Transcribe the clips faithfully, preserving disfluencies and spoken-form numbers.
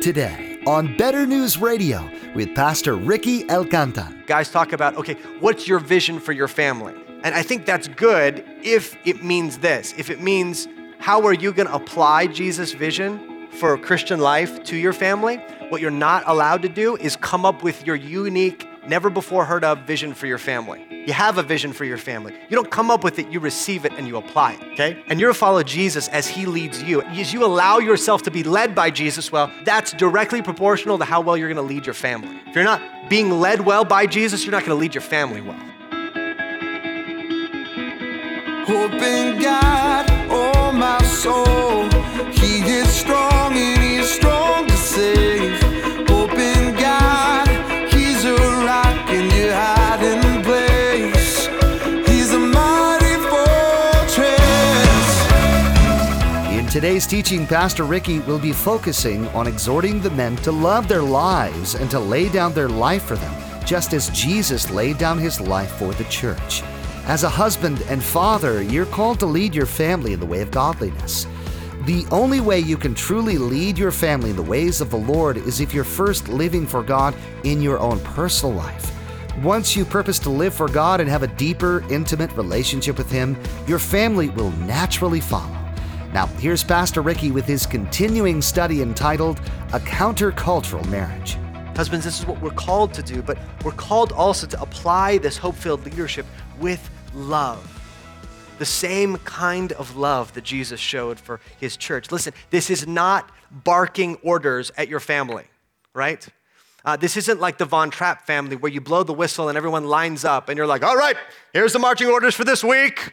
today on Better News Radio with Pastor Ricky Elcantan. Guys talk about, okay, what's your vision for your family? And I think that's good if it means this, if it means how are you going to apply Jesus' vision for Christian life to your family? What you're not allowed to do is come up with your unique, never before heard of vision for your family. You have a vision for your family. You don't come up with it, you receive it and you apply it, okay? And you're to follow Jesus as he leads you. As you allow yourself to be led by Jesus, well, that's directly proportional to how well you're gonna lead your family. If you're not being led well by Jesus, you're not gonna lead your family well. Hope in God, oh my soul, he is strong and he is strong to save. Hope in God, he's a rock and you're hiding. Today's teaching, Pastor Ricky will be focusing on exhorting the men to love their lives and to lay down their life for them, just as Jesus laid down his life for the church. As a husband and father, you're called to lead your family in the way of godliness. The only way you can truly lead your family in the ways of the Lord is if you're first living for God in your own personal life. Once you purpose to live for God and have a deeper, intimate relationship with him, your family will naturally follow. Now, here's Pastor Ricky with his continuing study entitled, A Countercultural Marriage. Husbands, this is what we're called to do, but we're called also to apply this hope-filled leadership with love. The same kind of love that Jesus showed for his church. Listen, this is not barking orders at your family, right? Uh, this isn't like the Von Trapp family where you blow the whistle and everyone lines up and you're like, all right, here's the marching orders for this week.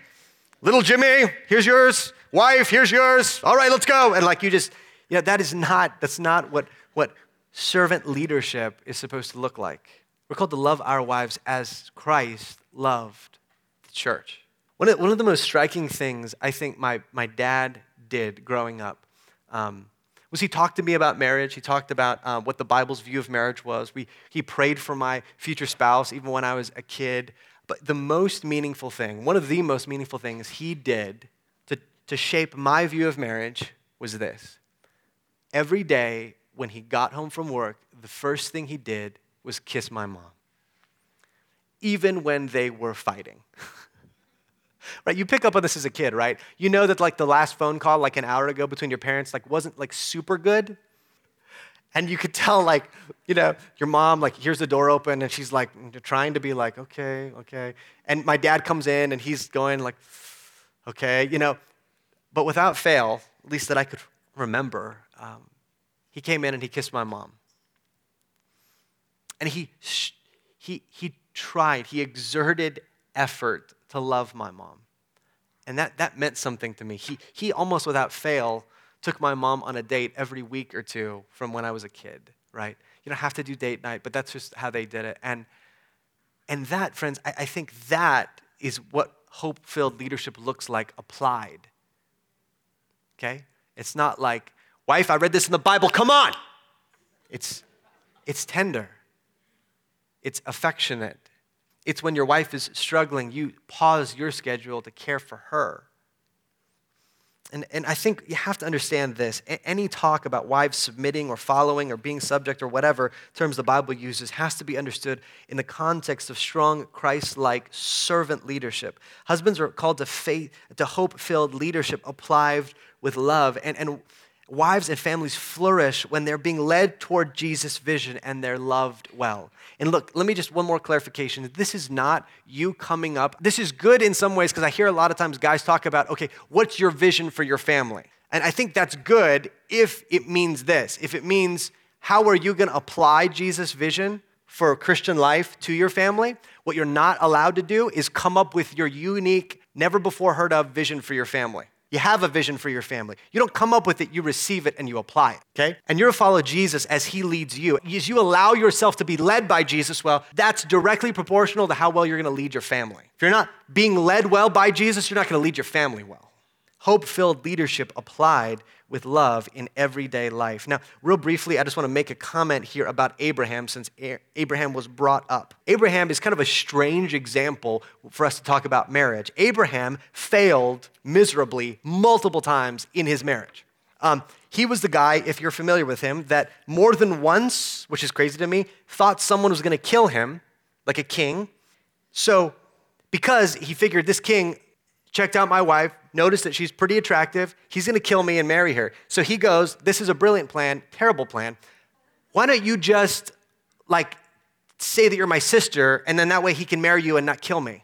Little Jimmy, here's yours. Wife, here's yours. All right, let's go. And like you just, you know, that is not, that's not what, what servant leadership is supposed to look like. We're called to love our wives as Christ loved the church. One of, one of the most striking things I think my, my dad did growing up um, was he talked to me about marriage. He talked about uh, what the Bible's view of marriage was. We, he prayed for my future spouse even when I was a kid. But the most meaningful thing, one of the most meaningful things he did to shape my view of marriage was this. Every day when he got home from work, the first thing he did was kiss my mom, even when they were fighting. Right? You pick up on this as a kid, right? You know that like the last phone call like an hour ago between your parents like wasn't like super good. And you could tell like, you know, your mom, like, here's the door open and she's like trying to be like, okay, okay. And my dad comes in and he's going like, okay, you know, but without fail, at least that I could remember, um, he came in and he kissed my mom. And he, he, he tried, he exerted effort to love my mom. And that, that meant something to me. He, he almost without fail took my mom on a date every week or two from when I was a kid, right? You don't have to do date night, but that's just how they did it. And, and that, friends, I, I think that is what hope-filled leadership looks like applied. Okay? It's not like, wife, I read this in the Bible, come on! It's it's tender. It's affectionate. It's when your wife is struggling, you pause your schedule to care for her. And, and I think you have to understand this. Any talk about wives submitting or following or being subject or whatever terms the Bible uses has to be understood in the context of strong Christ-like servant leadership. Husbands are called to faith, to hope-filled leadership applied with love. And, and wives and families flourish when they're being led toward Jesus' vision and they're loved well. And look, let me just one more clarification. This is not you coming up. This is good in some ways because I hear a lot of times guys talk about, okay, what's your vision for your family? And I think that's good if it means this. If it means how are you going to apply Jesus' vision for Christian life to your family? What you're not allowed to do is come up with your unique, never before heard of vision for your family. You have a vision for your family. You don't come up with it, you receive it and you apply it, okay? And you're to follow Jesus as he leads you. As you allow yourself to be led by Jesus, well, that's directly proportional to how well you're gonna lead your family. If you're not being led well by Jesus, you're not gonna lead your family well. Hope-filled leadership applied with love in everyday life. Now, real briefly, I just wanna make a comment here about Abraham since Abraham was brought up. Abraham is kind of a strange example for us to talk about marriage. Abraham failed miserably multiple times in his marriage. Um, he was the guy, if you're familiar with him, that more than once, which is crazy to me, thought someone was gonna kill him, like a king. So because he figured this king checked out my wife, noticed that she's pretty attractive, he's gonna kill me and marry her. So he goes, this is a brilliant plan, terrible plan. Why don't you just like say that you're my sister, and then that way he can marry you and not kill me?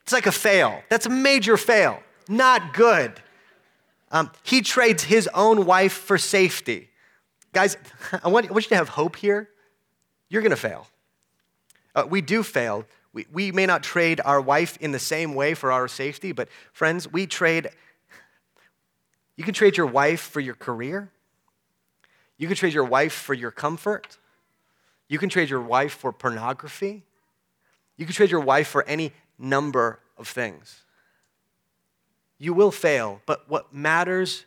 It's like a fail. That's a major fail. Not good. Um, he trades his own wife for safety. Guys, I want, I want you to have hope here. You're gonna fail. Uh, we do fail. We, we may not trade our wife in the same way for our safety, but friends, we trade, you can trade your wife for your career. You can trade your wife for your comfort. You can trade your wife for pornography. You can trade your wife for any number of things. You will fail, but what matters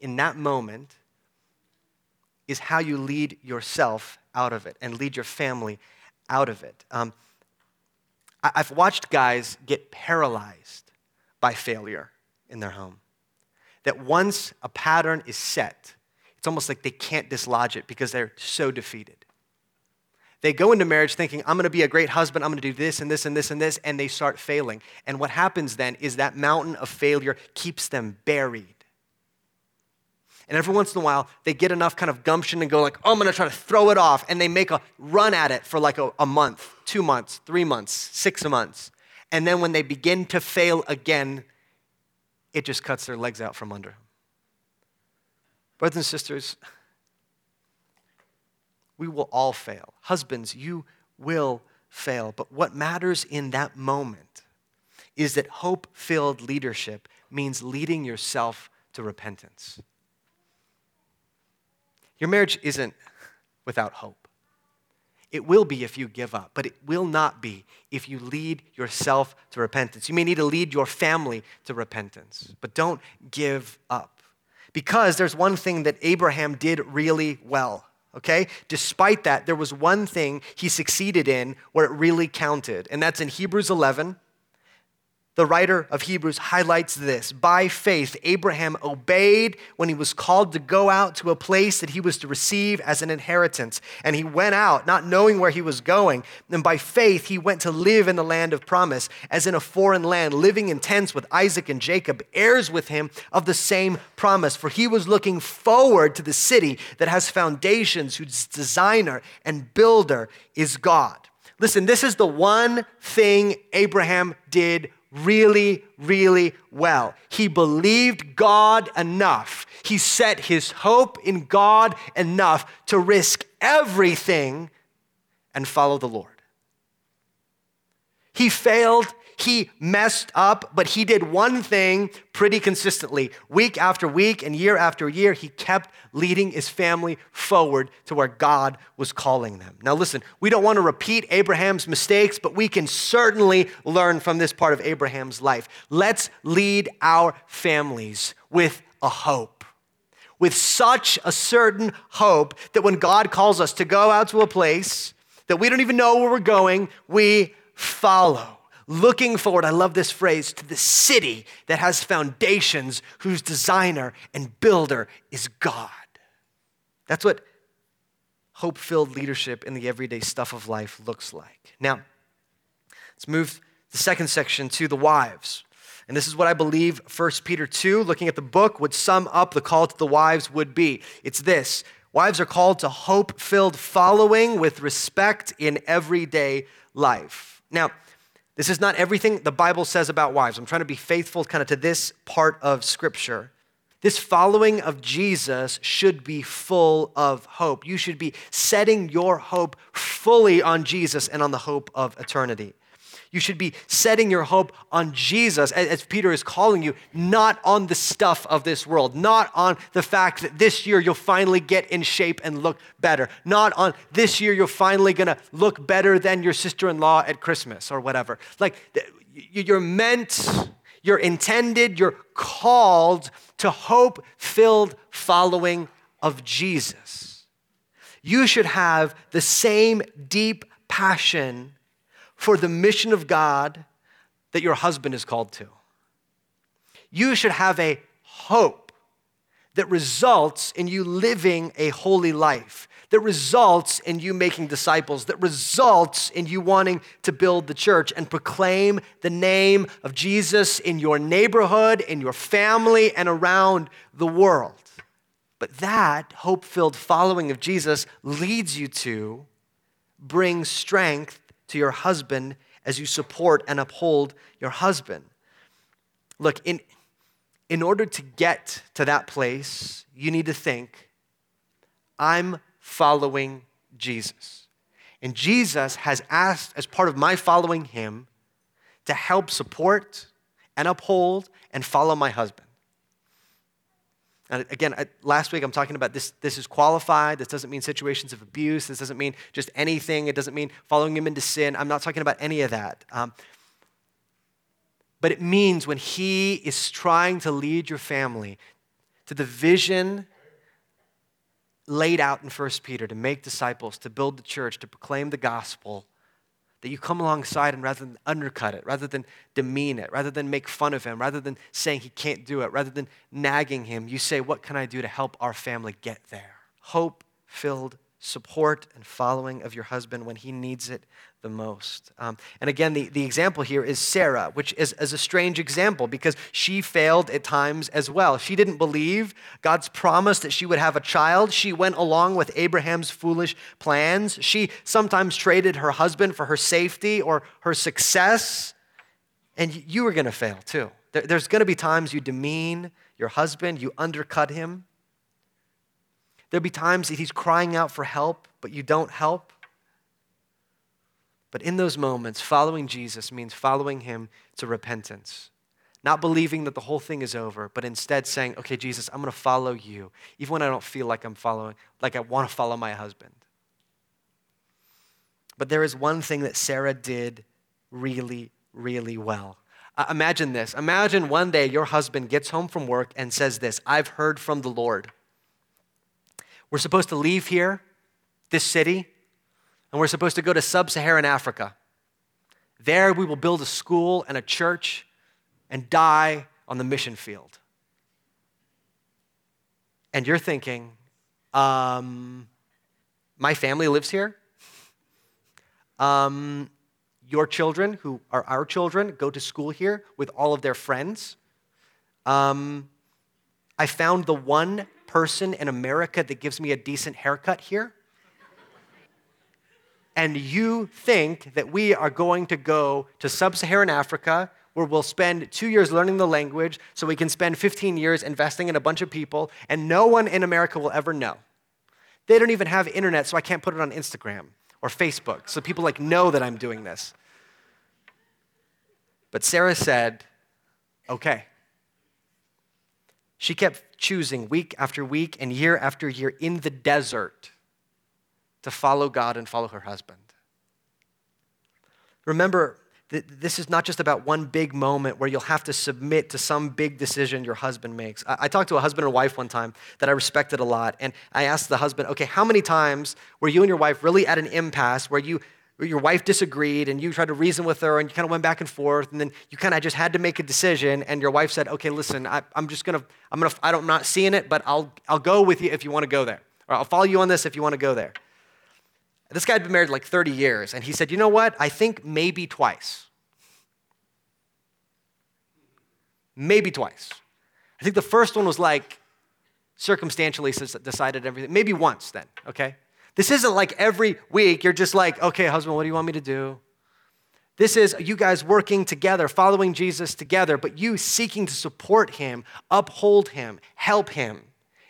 in that moment is how you lead yourself out of it and lead your family out of it. Um, I've watched guys get paralyzed by failure in their home. That once a pattern is set, it's almost like they can't dislodge it because they're so defeated. They go into marriage thinking, I'm gonna be a great husband, I'm gonna do this and this and this and this, and they start failing. And what happens then is that mountain of failure keeps them buried. And every once in a while, they get enough kind of gumption and go like, oh, I'm gonna try to throw it off. And they make a run at it for like a, a month, two months, three months, six months. And then when they begin to fail again, it just cuts their legs out from under them. Brothers and sisters, we will all fail. Husbands, you will fail. But what matters in that moment is that hope-filled leadership means leading yourself to repentance. Your marriage isn't without hope. It will be if you give up, but it will not be if you lead yourself to repentance. You may need to lead your family to repentance, but don't give up. Because there's one thing that Abraham did really well. Okay? Despite that, there was one thing he succeeded in where it really counted, and that's in Hebrews eleven. The writer of Hebrews highlights this. By faith, Abraham obeyed when he was called to go out to a place that he was to receive as an inheritance. And he went out, not knowing where he was going. And by faith, he went to live in the land of promise, as in a foreign land, living in tents with Isaac and Jacob, heirs with him of the same promise. For he was looking forward to the city that has foundations, whose designer and builder is God. Listen, this is the one thing Abraham did really, really well. He believed God enough. He set his hope in God enough to risk everything and follow the Lord. He failed, he messed up, but he did one thing pretty consistently. Week after week and year after year, he kept leading his family forward to where God was calling them. Now listen, we don't want to repeat Abraham's mistakes, but we can certainly learn from this part of Abraham's life. Let's lead our families with a hope, with such a certain hope that when God calls us to go out to a place that we don't even know where we're going, we follow. Looking forward, I love this phrase, to the city that has foundations, whose designer and builder is God. That's what hope-filled leadership in the everyday stuff of life looks like. Now, let's move the second section to the wives. And this is what I believe First Peter two, looking at the book, would sum up the call to the wives would be. It's this: wives are called to hope-filled following with respect in everyday life. Now, this is not everything the Bible says about wives. I'm trying to be faithful kind of to this part of Scripture. This following of Jesus should be full of hope. You should be setting your hope fully on Jesus and on the hope of eternity. You should be setting your hope on Jesus, as Peter is calling you, not on the stuff of this world, not on the fact that this year you'll finally get in shape and look better, not on this year you're finally gonna look better than your sister-in-law at Christmas or whatever. Like, you're meant, you're intended, you're called to hope-filled following of Jesus. You should have the same deep passion for the mission of God that your husband is called to. You should have a hope that results in you living a holy life, that results in you making disciples, that results in you wanting to build the church and proclaim the name of Jesus in your neighborhood, in your family, and around the world. But that hope-filled following of Jesus leads you to bring strength to your husband as you support and uphold your husband. Look, in in order to get to that place, you need to think, I'm following Jesus. And Jesus has asked, as part of my following him, to help support and uphold and follow my husband. And again, I, last week I'm talking about this, this is qualified. This doesn't mean situations of abuse. This doesn't mean just anything. It doesn't mean following him into sin. I'm not talking about any of that. Um, but it means when he is trying to lead your family to the vision laid out in First Peter, to make disciples, to build the church, to proclaim the gospel, that you come alongside and rather than undercut it, rather than demean it, rather than make fun of him, rather than saying he can't do it, rather than nagging him, you say, what can I do to help our family get there? Hope-filled support and following of your husband when he needs it the most. Um, and again, the, the example here is Sarah, which is, is a strange example because she failed at times as well. She didn't believe God's promise that she would have a child. She went along with Abraham's foolish plans. She sometimes traded her husband for her safety or her success. And you are going to fail too. There, there's going to be times you demean your husband, you undercut him. There'll be times that he's crying out for help, but you don't help. But in those moments, following Jesus means following him to repentance. Not believing that the whole thing is over, but instead saying, okay, Jesus, I'm gonna follow you, even when I don't feel like I'm following, like I wanna follow my husband. But there is one thing that Sarah did really, really well. Uh, imagine this. Imagine one day your husband gets home from work and says this, I've heard from the Lord. We're supposed to leave here, this city, and we're supposed to go to sub-Saharan Africa. There we will build a school and a church and die on the mission field. And you're thinking, um, my family lives here. Um, your children, who are our children, go to school here with all of their friends. Um, I found the one person in America that gives me a decent haircut here. And you think that we are going to go to sub-Saharan Africa where we'll spend two years learning the language so we can spend fifteen years investing in a bunch of people and no one in America will ever know. They don't even have internet, so I can't put it on Instagram or Facebook. So people like know that I'm doing this. But Sarah said, okay. She kept choosing week after week and year after year in the desert to follow God and follow her husband. Remember, th- this is not just about one big moment where you'll have to submit to some big decision your husband makes. I-, I talked to a husband and wife one time that I respected a lot, and I asked the husband, okay, how many times were you and your wife really at an impasse where you where your wife disagreed and you tried to reason with her and you kind of went back and forth and then you kind of just had to make a decision and your wife said, okay, listen, I, I'm just gonna, I'm gonna, I don't, I'm not seeing it, but I'll, I'll go with you if you wanna go there, or I'll follow you on this if you wanna go there. This guy had been married like thirty years, and he said, you know what? I think maybe twice. Maybe twice. I think the first one was like circumstantially decided everything. Maybe once then, okay? This isn't like every week you're just like, okay, husband, what do you want me to do? This is you guys working together, following Jesus together, but you seeking to support him, uphold him, help him,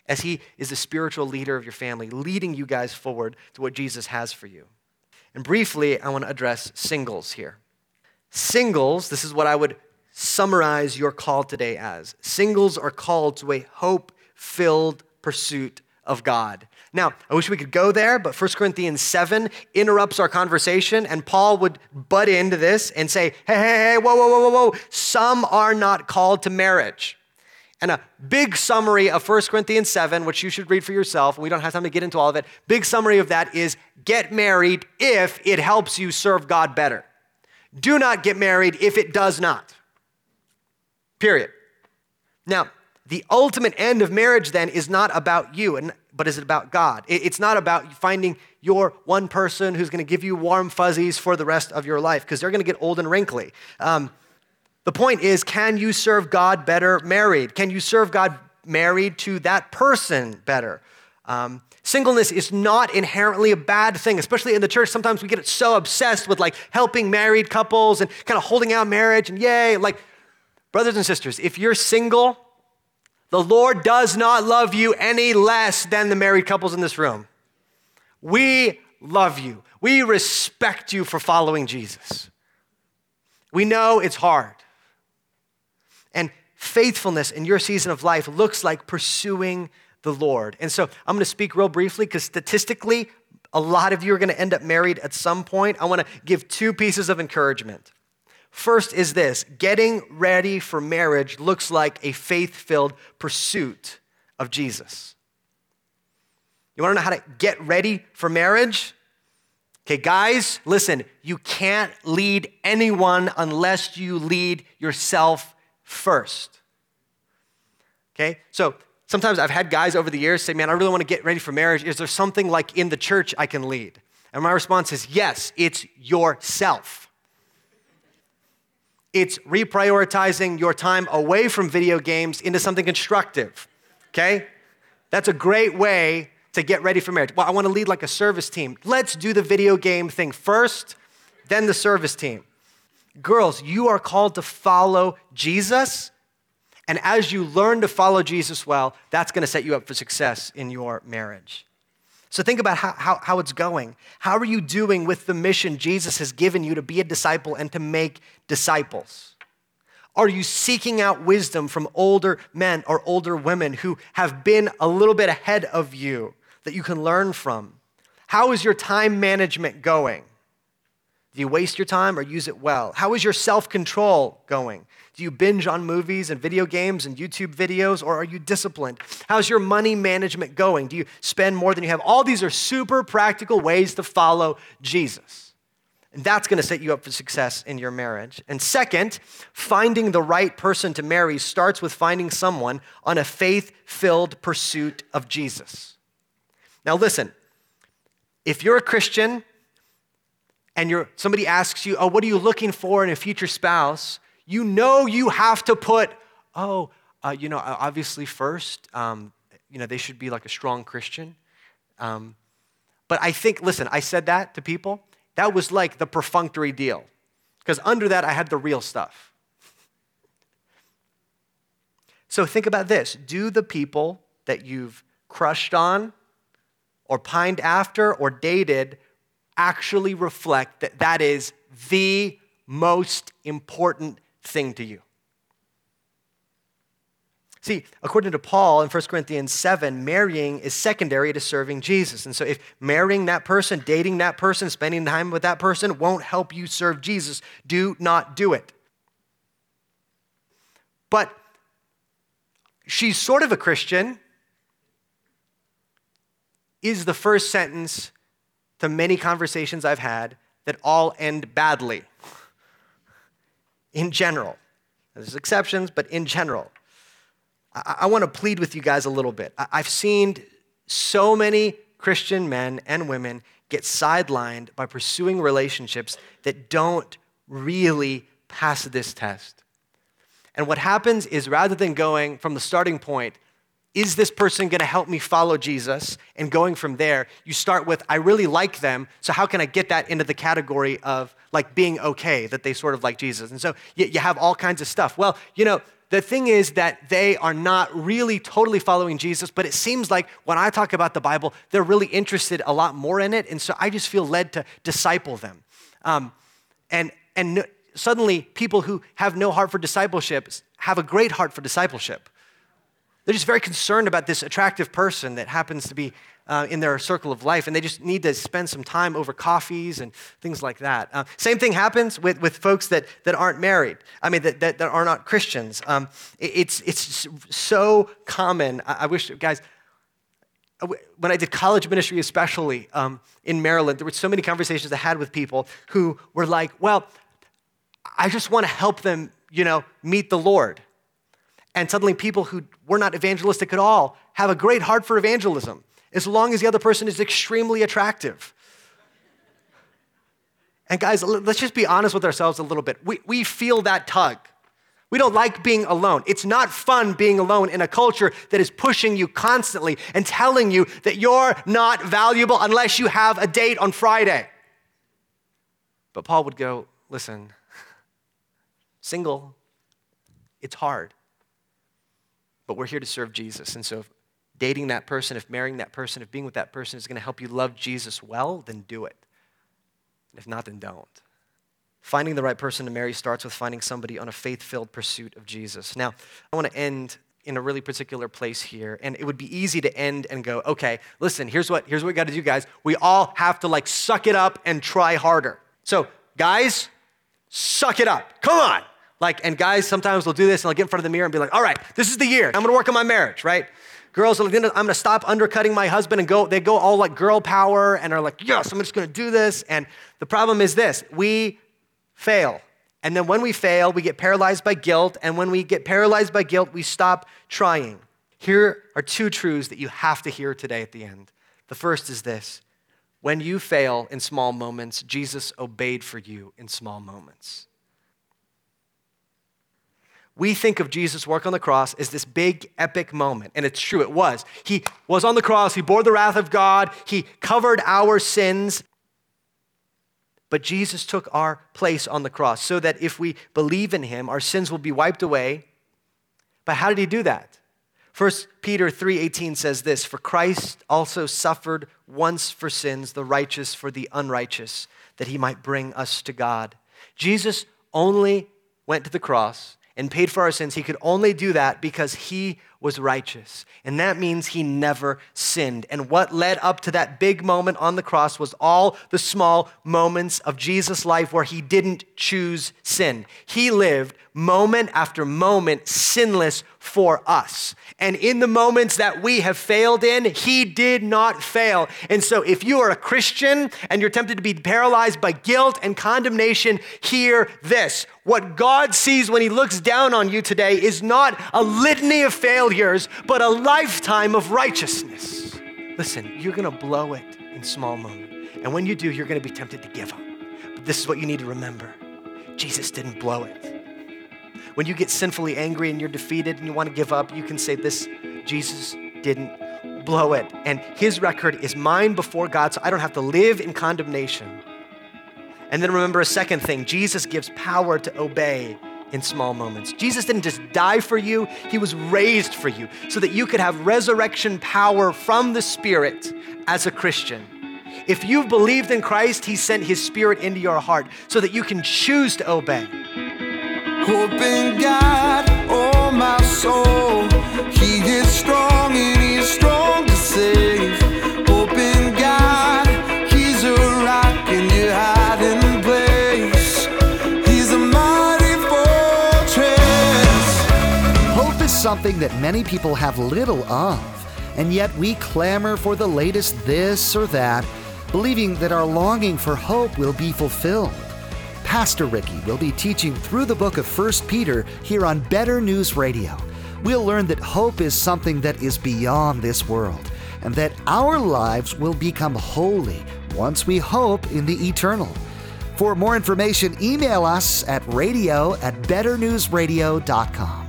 as he is the spiritual leader of your family, leading you guys forward to what Jesus has for you. And briefly, I want to address singles here. Singles, this is what I would summarize your call today as. Singles are called to a hope-filled pursuit of God. Now, I wish we could go there, but First Corinthians seven interrupts our conversation, and Paul would butt into this and say, hey, hey, hey, whoa, whoa, whoa, whoa, whoa. Some are not called to marriage. And a big summary of First Corinthians seven, which you should read for yourself, and we don't have time to get into all of it. Big summary of that is get married if it helps you serve God better. Do not get married if it does not. Period. Now, The ultimate end of marriage then is not about you, and but is it about God? It's not about finding your one person who's going to give you warm fuzzies for the rest of your life, because they're going to get old and wrinkly. Um, the point is, can you serve God better married? Can you serve God married to that person better? Um, singleness is not inherently a bad thing, especially in the church. Sometimes we get so obsessed with like helping married couples and kind of holding out marriage and yay. Like, brothers and sisters, if you're single, the Lord does not love you any less than the married couples in this room. We love you. We respect you for following Jesus. We know it's hard. And faithfulness in your season of life looks like pursuing the Lord. And so I'm going to speak real briefly because statistically, a lot of you are going to end up married at some point. I want to give two pieces of encouragement. First is this: getting ready for marriage looks like a faith-filled pursuit of Jesus. You wanna know how to get ready for marriage? Okay, guys, listen, you can't lead anyone unless you lead yourself first. Okay, so sometimes I've had guys over the years say, man, I really wanna get ready for marriage. Is there something like in the church I can lead? And my response is, yes, it's yourself. It's reprioritizing your time away from video games into something constructive, okay? That's a great way to get ready for marriage. Well, I wanna lead like a service team. Let's do the video game thing first, then the service team. Girls, you are called to follow Jesus, and as you learn to follow Jesus well, that's gonna set you up for success in your marriage. So think about how, how, how it's going. How are you doing with the mission Jesus has given you to be a disciple and to make disciples? Are you seeking out wisdom from older men or older women who have been a little bit ahead of you that you can learn from? How is your time management going? Do you waste your time or use it well? How is your self-control going? Do you binge on movies and video games and YouTube videos, or are you disciplined? How's your money management going? Do you spend more than you have? All these are super practical ways to follow Jesus. And that's gonna set you up for success in your marriage. And second, finding the right person to marry starts with finding someone on a faith-filled pursuit of Jesus. Now listen, if you're a Christian, and you're, somebody asks you, oh, what are you looking for in a future spouse? You know you have to put, oh, uh, you know, obviously first, um, you know, they should be like a strong Christian. Um, but I think, listen, I said that to people. That was like the perfunctory deal, because under that I had the real stuff. So think about this. Do the people that you've crushed on or pined after or dated actually reflect that that is the most important thing to you? See, according to Paul in First Corinthians seven, marrying is secondary to serving Jesus. And so if marrying that person, dating that person, spending time with that person won't help you serve Jesus, do not do it. But she's sort of a Christian is the first sentence to many conversations I've had that all end badly in general. There's exceptions, but in general. I, I wanna plead with you guys a little bit. I- I've seen so many Christian men and women get sidelined by pursuing relationships that don't really pass this test. And what happens is, rather than going from the starting point, is this person gonna help me follow Jesus? And going from there, you start with, I really like them, so how can I get that into the category of like being okay, that they sort of like Jesus? And so you, you have all kinds of stuff. Well, you know, the thing is that they are not really totally following Jesus, but it seems like when I talk about the Bible, they're really interested a lot more in it, and so I just feel led to disciple them. Um, and and no, suddenly, people who have no heart for discipleship have a great heart for discipleship. They're just very concerned about this attractive person that happens to be uh, in their circle of life, and they just need to spend some time over coffees and things like that. Uh, same thing happens with, with folks that, that aren't married, I mean, that, that, that are not Christians. Um, it, it's, it's so common. I, I wish, guys, when I did college ministry especially um, in Maryland, there were so many conversations I had with people who were like, well, I just want to help them, you know, meet the Lord. And suddenly people who were not evangelistic at all have a great heart for evangelism, as long as the other person is extremely attractive. And guys, let's just be honest with ourselves a little bit. We, we feel that tug. We don't like being alone. It's not fun being alone in a culture that is pushing you constantly and telling you that you're not valuable unless you have a date on Friday. But Paul would go, listen, single, it's hard, but we're here to serve Jesus. And so if dating that person, if marrying that person, if being with that person is going to help you love Jesus well, then do it. And if not, then don't. Finding the right person to marry starts with finding somebody on a faith-filled pursuit of Jesus. Now, I want to end in a really particular place here, and it would be easy to end and go, okay, listen, here's what here's what we got to do, guys. We all have to like suck it up and try harder. So, guys, suck it up. Come on. Like, and guys sometimes will do this, and they'll get in front of the mirror and be like, all right, this is the year. I'm going to work on my marriage, right? Girls, I'm going to stop undercutting my husband and go, they go all like girl power and are like, yes, I'm just going to do this. And the problem is this, we fail. And then when we fail, we get paralyzed by guilt. And when we get paralyzed by guilt, we stop trying. Here are two truths that you have to hear today at the end. The first is this. When you fail in small moments, Jesus obeyed for you in small moments. We think of Jesus' work on the cross as this big, epic moment, and it's true, it was. He was on the cross, he bore the wrath of God, he covered our sins, but Jesus took our place on the cross so that if we believe in him, our sins will be wiped away. But how did he do that? First Peter three eighteen says this, "For Christ also suffered once for sins, the righteous for the unrighteous, that he might bring us to God." Jesus only went to the cross and paid for our sins. He could only do that because he was righteous. And that means he never sinned. And what led up to that big moment on the cross was all the small moments of Jesus' life where he didn't choose sin. He lived moment after moment sinless for us. And in the moments that we have failed in, he did not fail. And so if you are a Christian and you're tempted to be paralyzed by guilt and condemnation, hear this. What God sees when he looks down on you today is not a litany of failures, but a lifetime of righteousness. Listen, you're gonna blow it in small moments. And when you do, you're gonna be tempted to give up. But this is what you need to remember. Jesus didn't blow it. When you get sinfully angry and you're defeated and you wanna give up, you can say this, Jesus didn't blow it. And his record is mine before God, so I don't have to live in condemnation. And then remember a second thing, Jesus gives power to obey in small moments. Jesus didn't just die for you, he was raised for you so that you could have resurrection power from the Spirit as a Christian. If you've believed in Christ, he sent his Spirit into your heart so that you can choose to obey. Hope in God, oh my soul, he is strong and he is strong to save. Hope in God, he's a rock and your hiding place. Something that many people have little of, and yet we clamor for the latest this or that, believing that our longing for hope will be fulfilled. Pastor Ricky will be teaching through the book of First Peter here on Better News Radio. We'll learn that hope is something that is beyond this world, and that our lives will become holy once we hope in the eternal. For more information, email us at radio at better news radio dot com.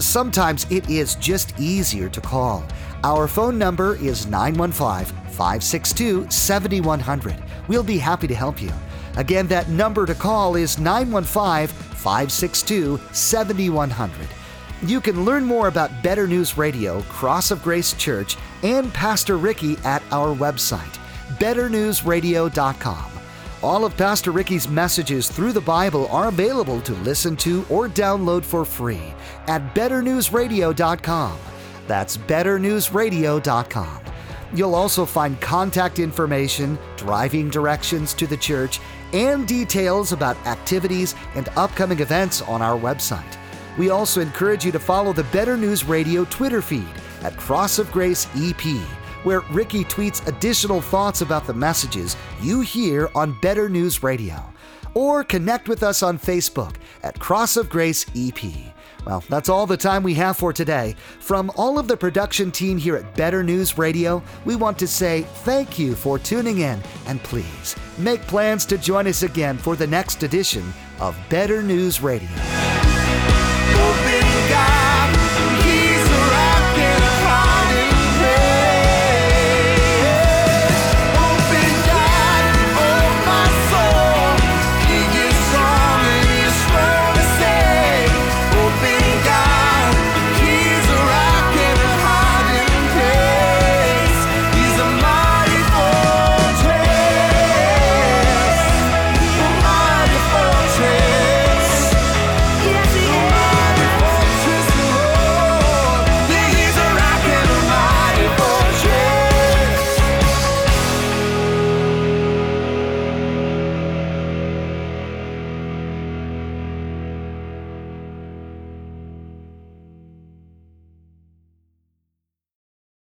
Sometimes it is just easier to call. Our phone number is nine one five, five six two, seven one zero zero. We'll be happy to help you. Again, that number to call is nine one five, five six two, seven one zero zero. You can learn more about Better News Radio, Cross of Grace Church, and Pastor Ricky at our website, better news radio dot com. All of Pastor Ricky's messages through the Bible are available to listen to or download for free at better news radio dot com. That's better news radio dot com. You'll also find contact information, driving directions to the church, and details about activities and upcoming events on our website. We also encourage you to follow the Better News Radio Twitter feed at Cross of Grace E P, where Ricky tweets additional thoughts about the messages you hear on Better News Radio. Or connect with us on Facebook at Cross of Grace E P. Well, that's all the time we have for today. From all of the production team here at Better News Radio, we want to say thank you for tuning in, and please make plans to join us again for the next edition of Better News Radio.